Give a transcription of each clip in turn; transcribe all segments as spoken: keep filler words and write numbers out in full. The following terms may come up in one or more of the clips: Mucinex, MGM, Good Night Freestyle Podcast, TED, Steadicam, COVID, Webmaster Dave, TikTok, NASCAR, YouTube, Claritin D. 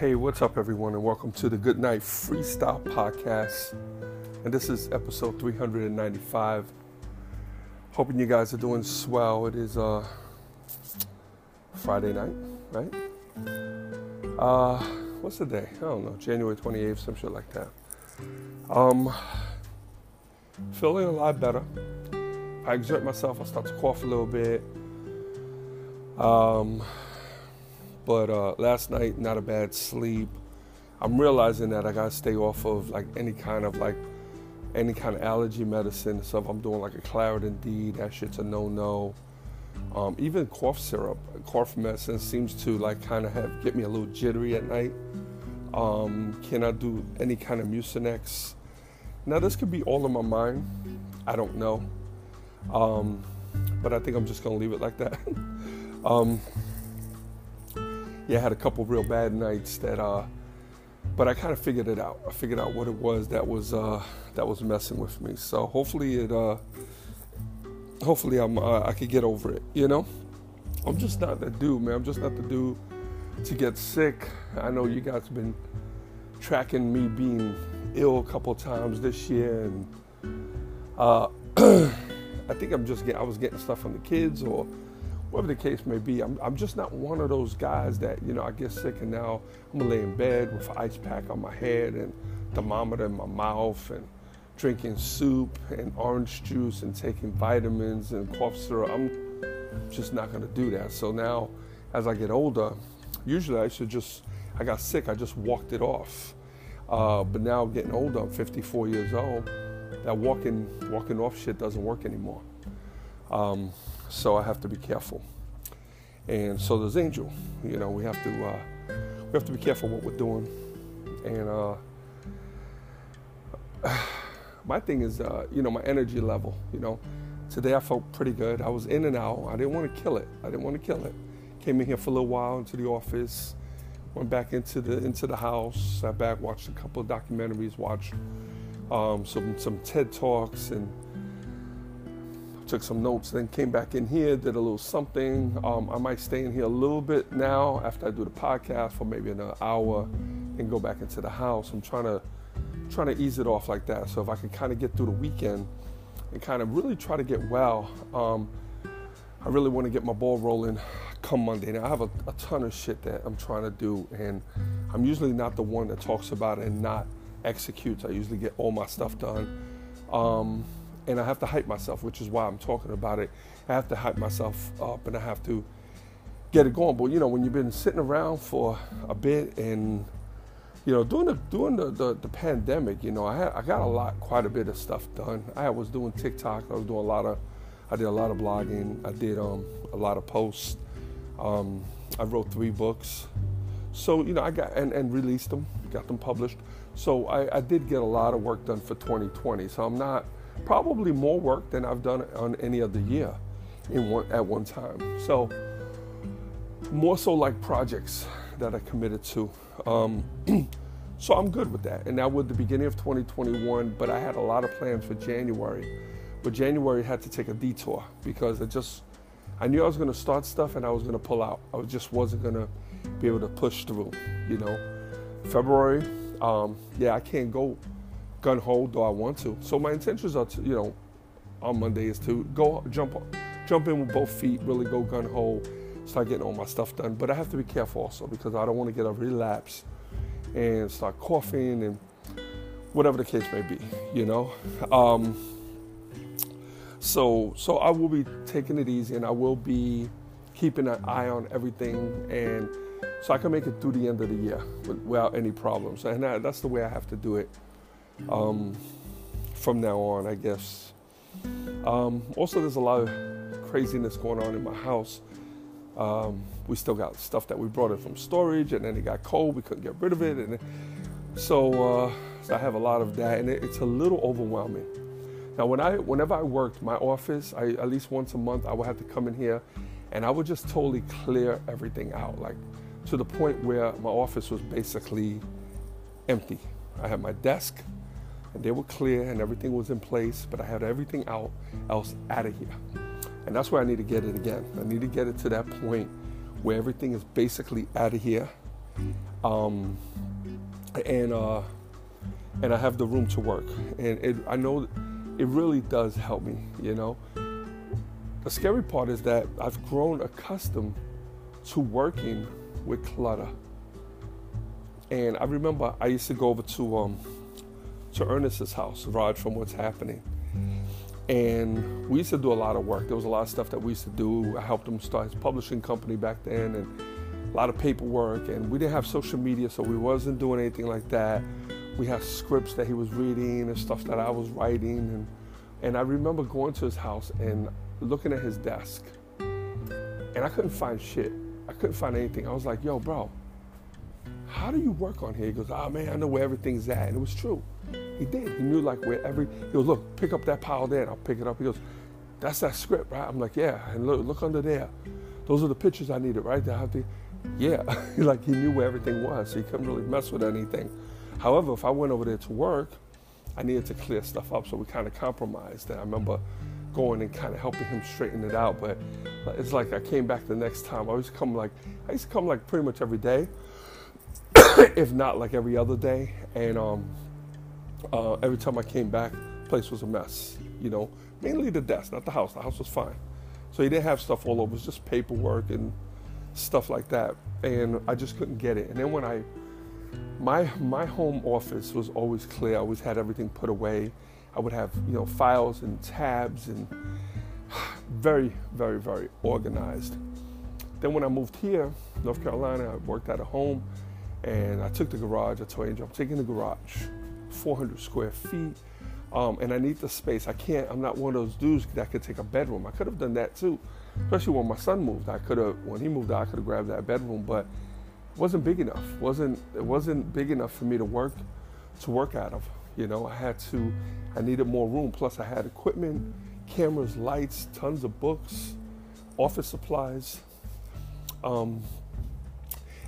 Hey, what's up, everyone, and welcome to the Good Night Freestyle Podcast. And this is episode three hundred ninety-five. Hoping you guys are doing swell. It is uh, Friday night, right? Uh, what's the day? I don't know, January twenty-eighth, some shit like that. Um, feeling a lot better. I exert myself. I start to cough a little bit. Um... But uh, last night, not a bad sleep. I'm realizing that I gotta stay off of like any kind of like any kind of allergy medicine and stuff. I'm doing like a Claritin D. That shit's a no-no. Um, even cough syrup, cough medicine seems to like kind of have get me a little jittery at night. Um, can I do any kind of Mucinex? Now this could be all in my mind. I don't know, um, but I think I'm just gonna leave it like that. um, Yeah, I had a couple real bad nights that, uh, but I kind of figured it out. I figured out what it was that was uh, that was messing with me. So hopefully it, uh, hopefully I'm uh, I could get over it. You know, I'm just not the dude, man. I'm just not the dude to get sick. I know you guys have been tracking me being ill a couple times this year, and uh, I think I'm just get, I was getting stuff from the kids or whatever the case may be. I'm, I'm just not one of those guys that, you know, I get sick and now I'm gonna lay in bed with an ice pack on my head and thermometer in my mouth and drinking soup and orange juice and taking vitamins and cough syrup. I'm just not gonna do that. So now, as I get older, usually I should just, I got sick, I just walked it off. Uh, but now getting older, I'm fifty-four years old, that walking, walking off shit doesn't work anymore. Um, so I have to be careful. And so does Angel. You know, we have to, uh, we have to be careful what we're doing. And, uh, my thing is, uh, you know, my energy level, you know, today I felt pretty good. I was in and out. I didn't want to kill it. I didn't want to kill it. Came in here for a little while into the office, went back into the, into the house, sat back, watched a couple of documentaries, watched, um, some, some TED Talks and took some notes, then came back in here, did a little something. Um, I might stay in here a little bit now after I do the podcast for maybe another hour and go back into the house. I'm trying to trying to ease it off like that. So if I can kind of get through the weekend and kind of really try to get well, um, I really want to get my ball rolling come Monday. Now I have a, a ton of shit that I'm trying to do, and I'm usually not the one that talks about it and not executes. I usually get all my stuff done. Um, And I have to hype myself, which is why I'm talking about it. I have to hype myself up and I have to get it going. But, you know, when you've been sitting around for a bit and, you know, during the, during the, the, the pandemic, you know, I had, I got a lot, quite a bit of stuff done. I was doing TikTok. I was doing a lot of, I did a lot of blogging. I did um, a lot of posts. Um, I wrote three books. So, you know, I got, and, and released them, got them published. So I, I did get a lot of work done for twenty twenty. So I'm not, probably more work than I've done on any other year in one, at one time. So more so like projects that I committed to. Um, so I'm good with that. And that was the beginning of twenty twenty-one, but I had a lot of plans for January. But January had to take a detour because I just, I knew I was going to start stuff and I was going to pull out. I just wasn't going to be able to push through, you know. February, um, yeah, I can't go gun hold, though I want to. So my intentions are to, you know, on Monday is to go jump jump in with both feet, really go gun hold, start getting all my stuff done. But I have to be careful also because I don't want to get a relapse and start coughing and whatever the case may be, you know. Um, so so I will be taking it easy and I will be keeping an eye on everything, and so I can make it through the end of the year without any problems. And I, that's the way I have to do it. Um, from now on, I guess. Um, also, there's a lot of craziness going on in my house. Um, we still got stuff that we brought in from storage, and then it got cold. We couldn't get rid of it. And it, so, uh, so I have a lot of that, and it, it's a little overwhelming. Now, when I, whenever I worked my office, I, at least once a month, I would have to come in here, and I would just totally clear everything out, like to the point where my office was basically empty. I had my desk, and they were clear, and everything was in place, but I had everything out, else out of here. And that's where I need to get it again. I need to get it to that point where everything is basically out of here, um, and uh, and I have the room to work. And it, I know. It really does help me, you know. The scary part is that I've grown accustomed to working with clutter. And I remember I used to go over to um, to Ernest's house, Rod from What's Happening. And we used to do a lot of work. There was a lot of stuff that we used to do. I helped him start his publishing company back then, and a lot of paperwork. And we didn't have social media, so we wasn't doing anything like that. We had scripts that he was reading and stuff that I was writing. And, and I remember going to his house and looking at his desk. And I couldn't find shit. I couldn't find anything. I was like, yo, bro, how do you work on here? He goes, oh, man, I know where everything's at. And it was true. He did. He knew, like, where every... He goes, look, pick up that pile there, and I'll pick it up. He goes, that's that script, right? I'm like, yeah. And look, look under there. Those are the pictures I needed, right? I have to, yeah. Like, he knew where everything was, so he couldn't really mess with anything. However, if I went over there to work, I needed to clear stuff up, so we kind of compromised. And I remember going and kind of helping him straighten it out. But it's like I came back the next time. I used to come like I used to come like pretty much every day, if not like every other day. And um, uh, every time I came back, the place was a mess. You know, mainly the desk, not the house. The house was fine, so he didn't have stuff all over. It was just paperwork and stuff like that. And I just couldn't get it. And then when I My my home office was always clear. I always had everything put away. I would have, you know, files and tabs, and very, very, very organized. Then when I moved here, North Carolina, I worked out of home, and I took the garage. I told Angel, I'm taking the garage, four hundred square feet, um, and I need the space. I can't, I'm not one of those dudes that could take a bedroom. I could have done that too, especially when my son moved. I could have, when he moved out, I could have grabbed that bedroom, but wasn't big enough. wasn't It wasn't big enough for me to work to work out of. You know, I had to. I needed more room. Plus, I had equipment, cameras, lights, tons of books, office supplies. Um,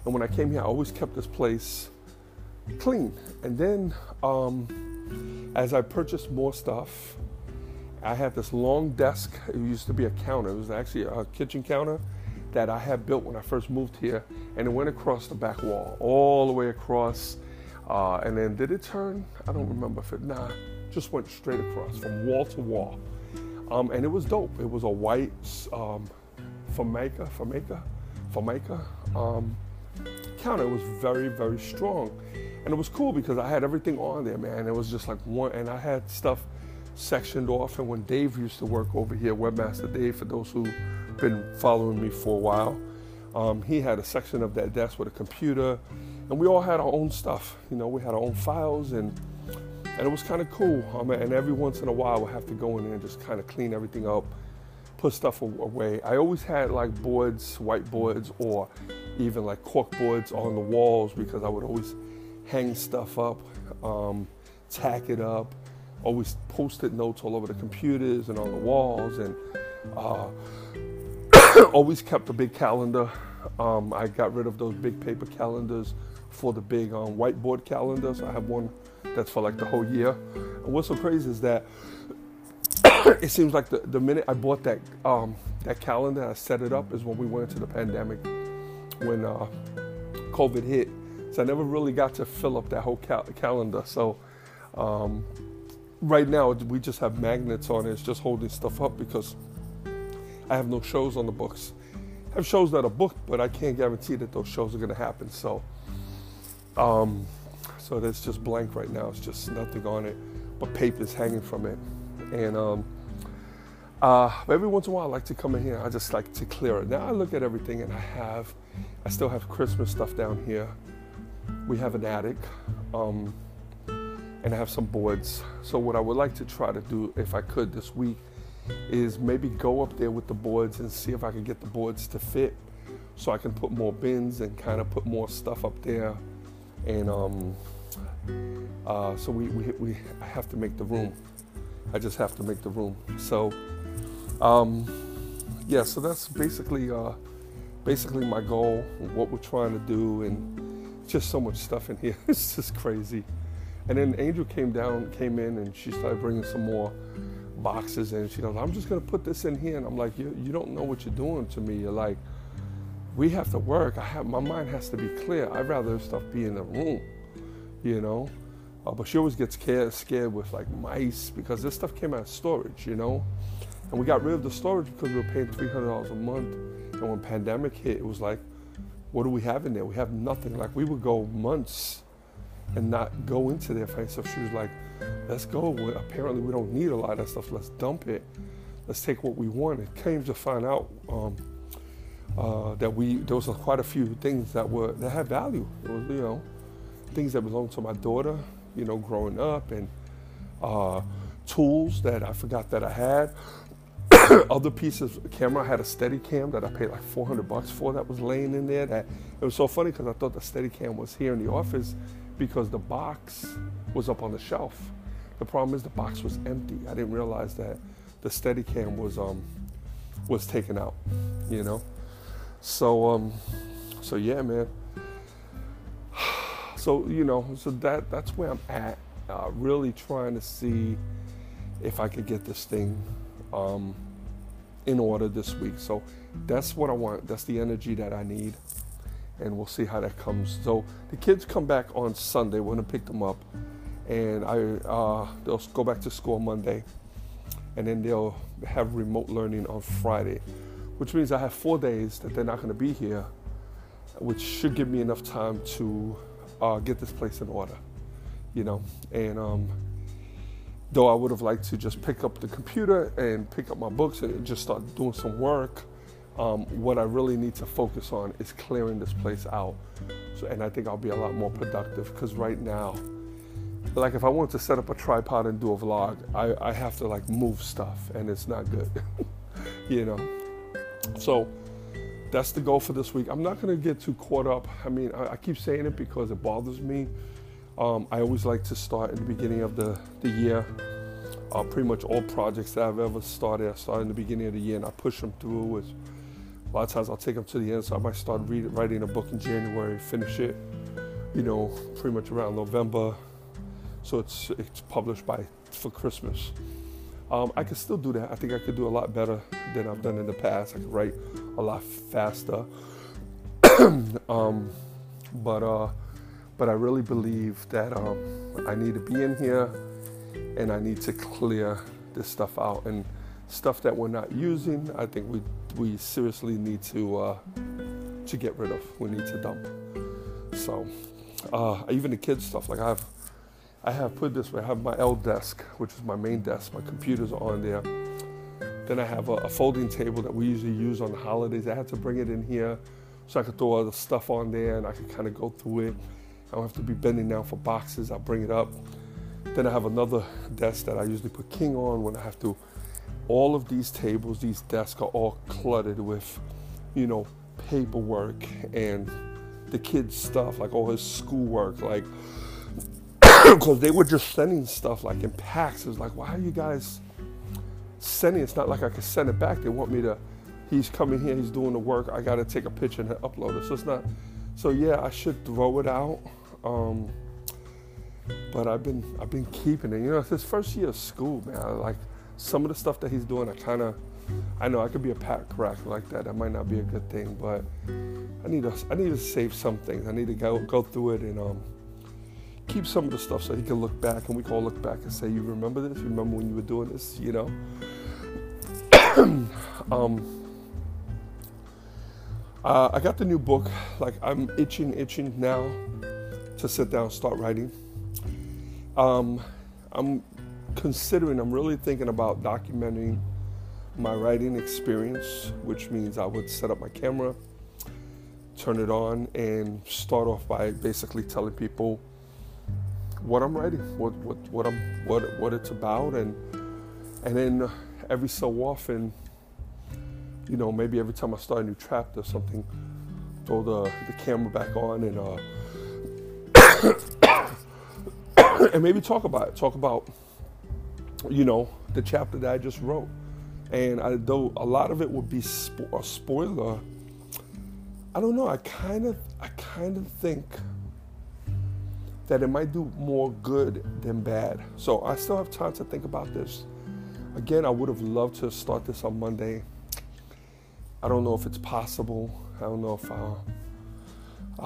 and when I came here, I always kept this place clean. And then, um, as I purchased more stuff, I had this long desk. It used to be a counter. It was actually a kitchen counter that I had built when I first moved here, and it went across the back wall, all the way across, uh, and then did it turn? I don't remember if it, nah, just went straight across from wall to wall. Um, and it was dope. It was a white um, Formica, Formica, Formica um, counter. It was very, very strong. And it was cool because I had everything on there, man. It was just like one, and I had stuff sectioned off. And when Dave used to work over here, Webmaster Dave, for those who been following me for a while, um, he had a section of that desk with a computer, and we all had our own stuff. You know, we had our own files, and and it was kind of cool. Um, and every once in a while, we'll have to go in there and just kind of clean everything up, put stuff away. I always had like boards, whiteboards, or even like cork boards on the walls, because I would always hang stuff up, um, tack it up, always post-it notes all over the computers and on the walls, and uh, always kept a big calendar. Um, I got rid of those big paper calendars for the big um, whiteboard calendars. So I have one that's for like the whole year. And what's so crazy is that it seems like the, the minute I bought that um, that calendar, I set it up, is when we went into the pandemic, when uh, COVID hit. So I never really got to fill up that whole cal- calendar. So um, right now we just have magnets on it. It's just holding stuff up because I have no shows on the books. I have shows that are booked, but I can't guarantee that those shows are going to happen. So, um, so that's just blank right now. It's just nothing on it, but papers hanging from it. And um, uh, every once in a while, I like to come in here. I just like to clear it. Now I look at everything, and I have, I still have Christmas stuff down here. We have an attic, um, and I have some boards. So what I would like to try to do, if I could this week, is maybe go up there with the boards and see if I can get the boards to fit so I can put more bins and kind of put more stuff up there. And um, uh, so we, we, we I have to make the room. I just have to make the room. So, um, yeah, so that's basically uh, basically my goal, what we're trying to do, and just so much stuff in here. It's just crazy. And then Angel came down, came in, and she started bringing some more boxes in. She goes, I'm just going to put this in here. And I'm like, you, you don't know what you're doing to me. You're like, we have to work. I have, my mind has to be clear. I'd rather stuff be in the room, you know. Uh, but she always gets scared, scared with, like, mice, because this stuff came out of storage, you know. And we got rid of the storage because we were paying three hundred dollars a month. And when pandemic hit, it was like, what do we have in there? We have nothing. Like, we would go months and not go into their face. So she was like, let's go. Well, apparently we don't need a lot of that stuff. Let's dump it. Let's take what we want. It came to find out um, uh, that we there was quite a few things that were that had value. It was, you know, things that belonged to my daughter, you know, growing up, and uh, tools that I forgot that I had. Other pieces, camera, I had a Steadicam that I paid like four hundred bucks for that was laying in there. That it was so funny because I thought the Steadicam was here in the office, because the box was up on the shelf. The problem is the box was empty. I didn't realize that the Steadicam was um was taken out, you know. So um so yeah, man. So you know, so that that's where I'm at. Uh, really trying to see if I could get this thing um in order this week. So that's what I want. That's the energy that I need. And we'll see how that comes. So the kids come back on Sunday. We're gonna pick them up, and I uh, they'll go back to school Monday, and then they'll have remote learning on Friday, which means I have four days that they're not gonna be here, which should give me enough time to uh, get this place in order, you know. And um, though I would have liked to just pick up the computer and pick up my books and just start doing some work. Um, what I really need to focus on is clearing this place out. So, and I think I'll be a lot more productive, because right now, like if I wanted to set up a tripod and do a vlog, I, I have to like move stuff, and it's not good, you know. So that's the goal for this week. I'm not going to get too caught up. I mean, I, I keep saying it because it bothers me. Um, I always like to start at the beginning of the, the year. Uh, pretty much all projects that I've ever started, I started in the beginning of the year, and I push them through with. A lot of times I'll take them to the end, so I might start read, writing a book in January, finish it, you know, pretty much around November, so it's it's published by for Christmas. Um, I can still do that. I think I could do a lot better than I've done in the past. I could write a lot faster, um, but uh, but I really believe that um, I need to be in here, and I need to clear this stuff out, and stuff that we're not using, I think we. we seriously need to uh, to get rid of. We need to dump. So uh, even the kids stuff, like I have, I have put it this way, I have my L desk, which is my main desk. My computers are on there. Then I have a, a folding table that we usually use on the holidays. I had to bring it in here so I could throw other stuff on there, and I could kind of go through it. I don't have to be bending down for boxes. I'll bring it up. Then I have another desk that I usually put King on when I have to. All of these tables, these desks are all cluttered with, you know, paperwork and the kids' stuff, like all his schoolwork, like, because they were just sending stuff, like, in packs. It was like, why are you guys sending? It's not like I could send it back. They want me to, he's coming here, he's doing the work, I got to take a picture and upload it. So it's not, so yeah, I should throw it out, um, but I've been, I've been keeping it. You know, it's his first year of school, man. I, like, some of the stuff that he's doing, I kind of, I know I could be a pack crack like that. That might not be a good thing, but I need to, I need to save some things. I need to go, go through it and um, keep some of the stuff so he can look back, and we can all look back and say, you remember this? You remember when you were doing this, you know? um, uh, I got the new book. Like, I'm itching, itching now to sit down and start writing. Um, I'm... Considering, I'm really thinking about documenting my writing experience, which means I would set up my camera, turn it on, and start off by basically telling people what I'm writing, what what what I'm what what it's about, and And then every so often, you know, maybe every time I start a new chapter or something, throw the, the camera back on and uh, and maybe talk about it. Talk about, you know, the chapter that I just wrote. And I, though a lot of it would be spo- a spoiler, I don't know. I kind of, I kind of think that it might do more good than bad. So I still have time to think about this. Again, I would have loved to start this on Monday. I don't know if it's possible. I don't know if I'll,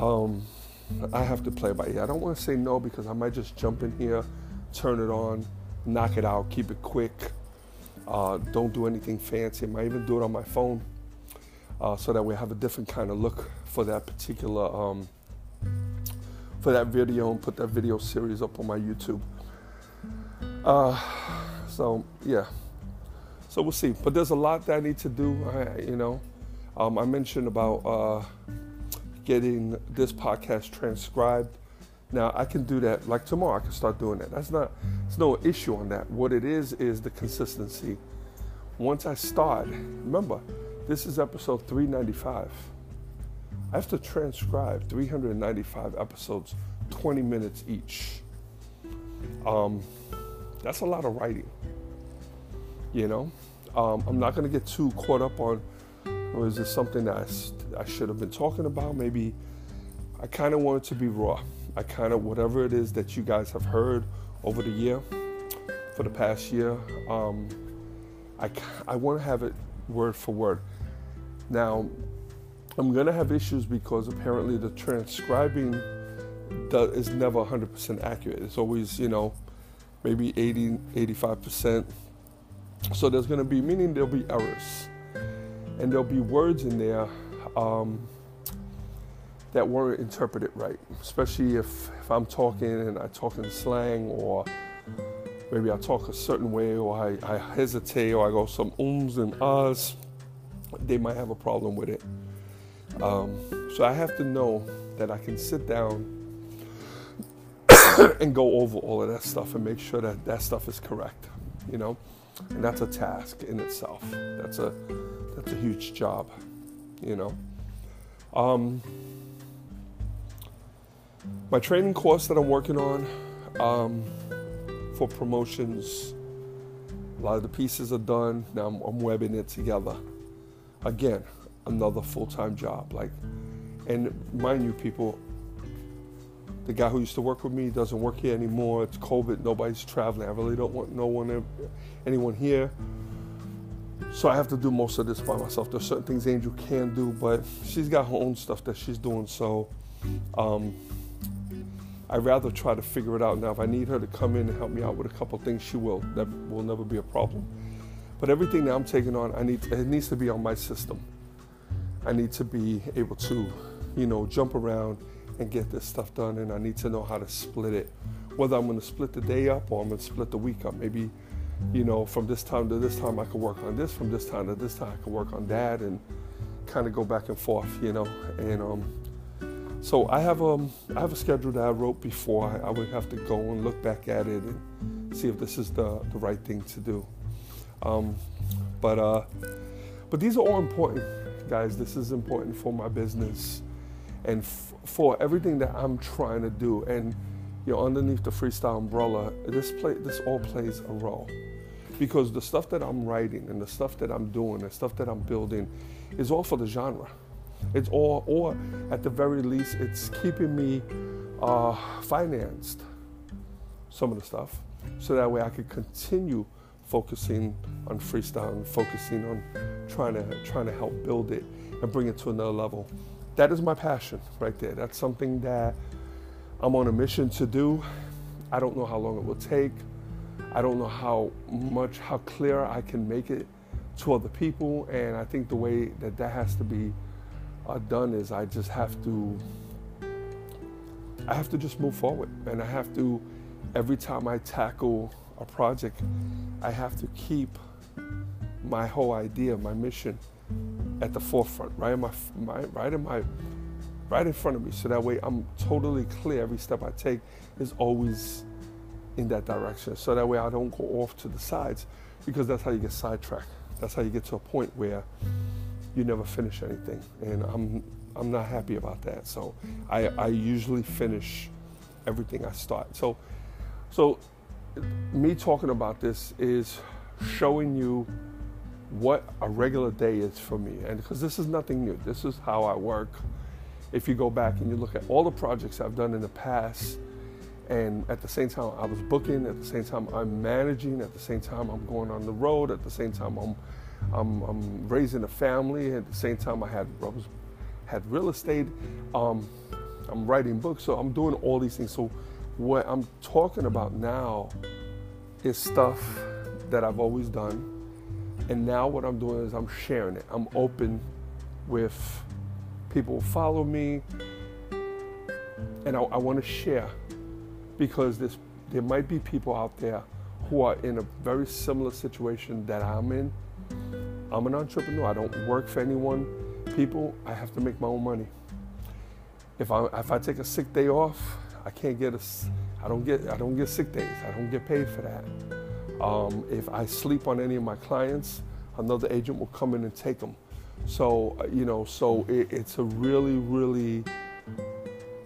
um, I have to play by ear. I don't want to say no because I might just jump in here, turn it on, knock it out, keep it quick. Uh, don't do anything fancy. I might even do it on my phone uh, so that we have a different kind of look for that particular, um, for that video, and put that video series up on my YouTube. Uh, so, yeah. So we'll see. But there's a lot that I need to do, I, you know. Um, I mentioned about uh, getting this podcast transcribed. Now, I can do that, like tomorrow, I can start doing that. That's not, there's no issue on that. What it is, is the consistency. Once I start, remember, this is episode three ninety-five. I have to transcribe three ninety-five episodes, twenty minutes each. Um, that's a lot of writing, you know? Um, I'm not gonna get too caught up on, or is this something that I, I should have been talking about? Maybe I kinda want it to be raw. I kind of, whatever it is that you guys have heard over the year, for the past year, um, I, I want to have it word for word. Now, I'm going to have issues because apparently the transcribing the, is never one hundred percent accurate. It's always, you know, maybe eighty, eighty-five percent. So there's going to be, meaning there'll be errors. And there'll be words in there Um, that weren't interpreted right, especially if, if I'm talking and I talk in slang, or maybe I talk a certain way, or I, I hesitate, or I go some ums and ahs, they might have a problem with it. Um, so I have to know that I can sit down and go over all of that stuff and make sure that that stuff is correct, you know? And that's a task in itself. That's a, that's a huge job, you know? Um, My training course that I'm working on um, for promotions, a lot of the pieces are done. Now I'm, I'm webbing it together. Again, another full-time job. Like, and mind you, people, the guy who used to work with me doesn't work here anymore. It's COVID. Nobody's traveling. I really don't want no one, anyone here. So I have to do most of this by myself. There's certain things Angel can do, but she's got her own stuff that she's doing. So. Um, I'd rather try to figure it out now. If I need her to come in and help me out with a couple things, she will. That will never be a problem. But everything that I'm taking on, I need to, it needs to be on my system. I need to be able to, you know, jump around and get this stuff done, and I need to know how to split it. Whether I'm going to split the day up or I'm going to split the week up. Maybe, you know, from this time to this time I can work on this, from this time to this time I can work on that, and kind of go back and forth, you know. And, um... So I have um I have a schedule that I wrote before. I, I would have to go and look back at it and see if this is the, the right thing to do. Um, but uh, but these are all important, guys. This is important for my business and f- for everything that I'm trying to do. And you know, underneath the freestyle umbrella, this play this all plays a role, because the stuff that I'm writing and the stuff that I'm doing and stuff that I'm building is all for the genre. It's all, or at the very least, it's keeping me uh, financed, some of the stuff, so that way I could continue focusing on freestyle and focusing on trying to trying to help build it and bring it to another level. That is my passion right there. That's something that I'm on a mission to do. I don't know how long it will take. I don't know how much, how clear I can make it to other people, and I think the way that that has to be Are done is I just have to I have to just move forward, and I have to, every time I tackle a project, I have to keep my whole idea, my mission at the forefront, right in my, my right in my right in front of me, so that way I'm totally clear. Every step I take is always in that direction, so that way I don't go off to the sides, because that's how you get sidetracked. That's how you get to a point where you never finish anything. And I'm I'm not happy about that. So I, I usually finish everything I start. So so me talking about this is showing you what a regular day is for me. And because this is nothing new. This is how I work. If you go back and you look at all the projects I've done in the past, and at the same time I was booking, at the same time I'm managing, at the same time I'm going on the road, at the same time I'm I'm, I'm raising a family, at the same time I had I was, had real estate, um, I'm writing books, so I'm doing all these things. So what I'm talking about now is stuff that I've always done, and now what I'm doing is I'm sharing it. I'm open with people who follow me, and I, I want to share. Because this, there might be people out there who are in a very similar situation that I'm in. I'm an entrepreneur. I don't work for anyone. People, I have to make my own money. If I if I take a sick day off, I can't get a. I don't get I don't get sick days. I don't get paid for that. Um, if I sleep on any of my clients, another agent will come in and take them. So you know, so it, it's a really really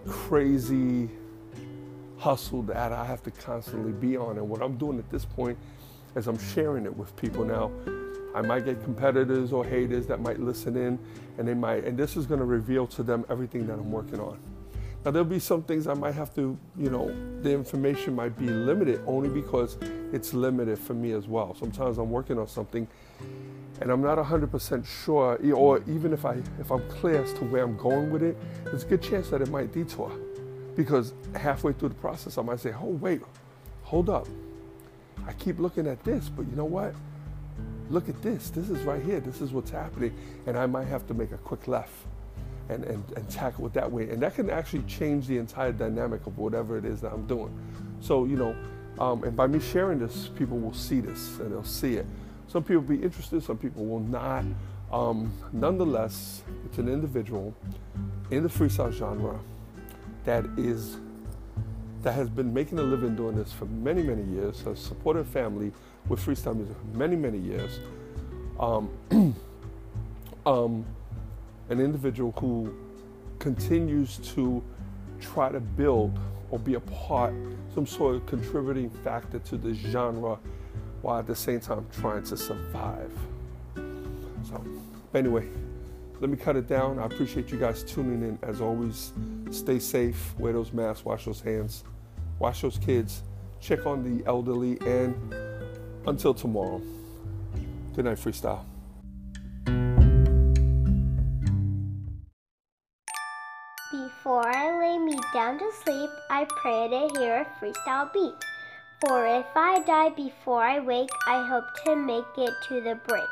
crazy hustle that I have to constantly be on. And what I'm doing at this point is I'm sharing it with people now. I might get competitors or haters that might listen in, and they might, and this is going to reveal to them everything that I'm working on. Now there'll be some things I might have to, you know, the information might be limited only because it's limited for me as well. Sometimes I'm working on something and I'm not one hundred percent sure, or even if, I, if I'm clear as to where I'm going with it, there's a good chance that it might detour. Because halfway through the process, I might say, oh, wait, hold up. I keep looking at this, but you know what? Look at this. This is right here. This is what's happening. And I might have to make a quick left and, and, and tackle it that way. And that can actually change the entire dynamic of whatever it is that I'm doing. So, you know, um, and by me sharing this, people will see this and they'll see it. Some people will be interested. Some people will not. Um, nonetheless, it's an individual in the freestyle genre that is, that has been making a living doing this for many, many years, has supported family with freestyle music for many, many years. Um, um, an individual who continues to try to build or be a part, some sort of contributing factor to the genre, while at the same time trying to survive. So, anyway. Let me cut it down. I appreciate you guys tuning in. As always, stay safe, wear those masks, wash those hands, wash those kids, check on the elderly, and until tomorrow, good night, freestyle. Before I lay me down to sleep, I pray to hear a freestyle beat. For if I die before I wake, I hope to make it to the break.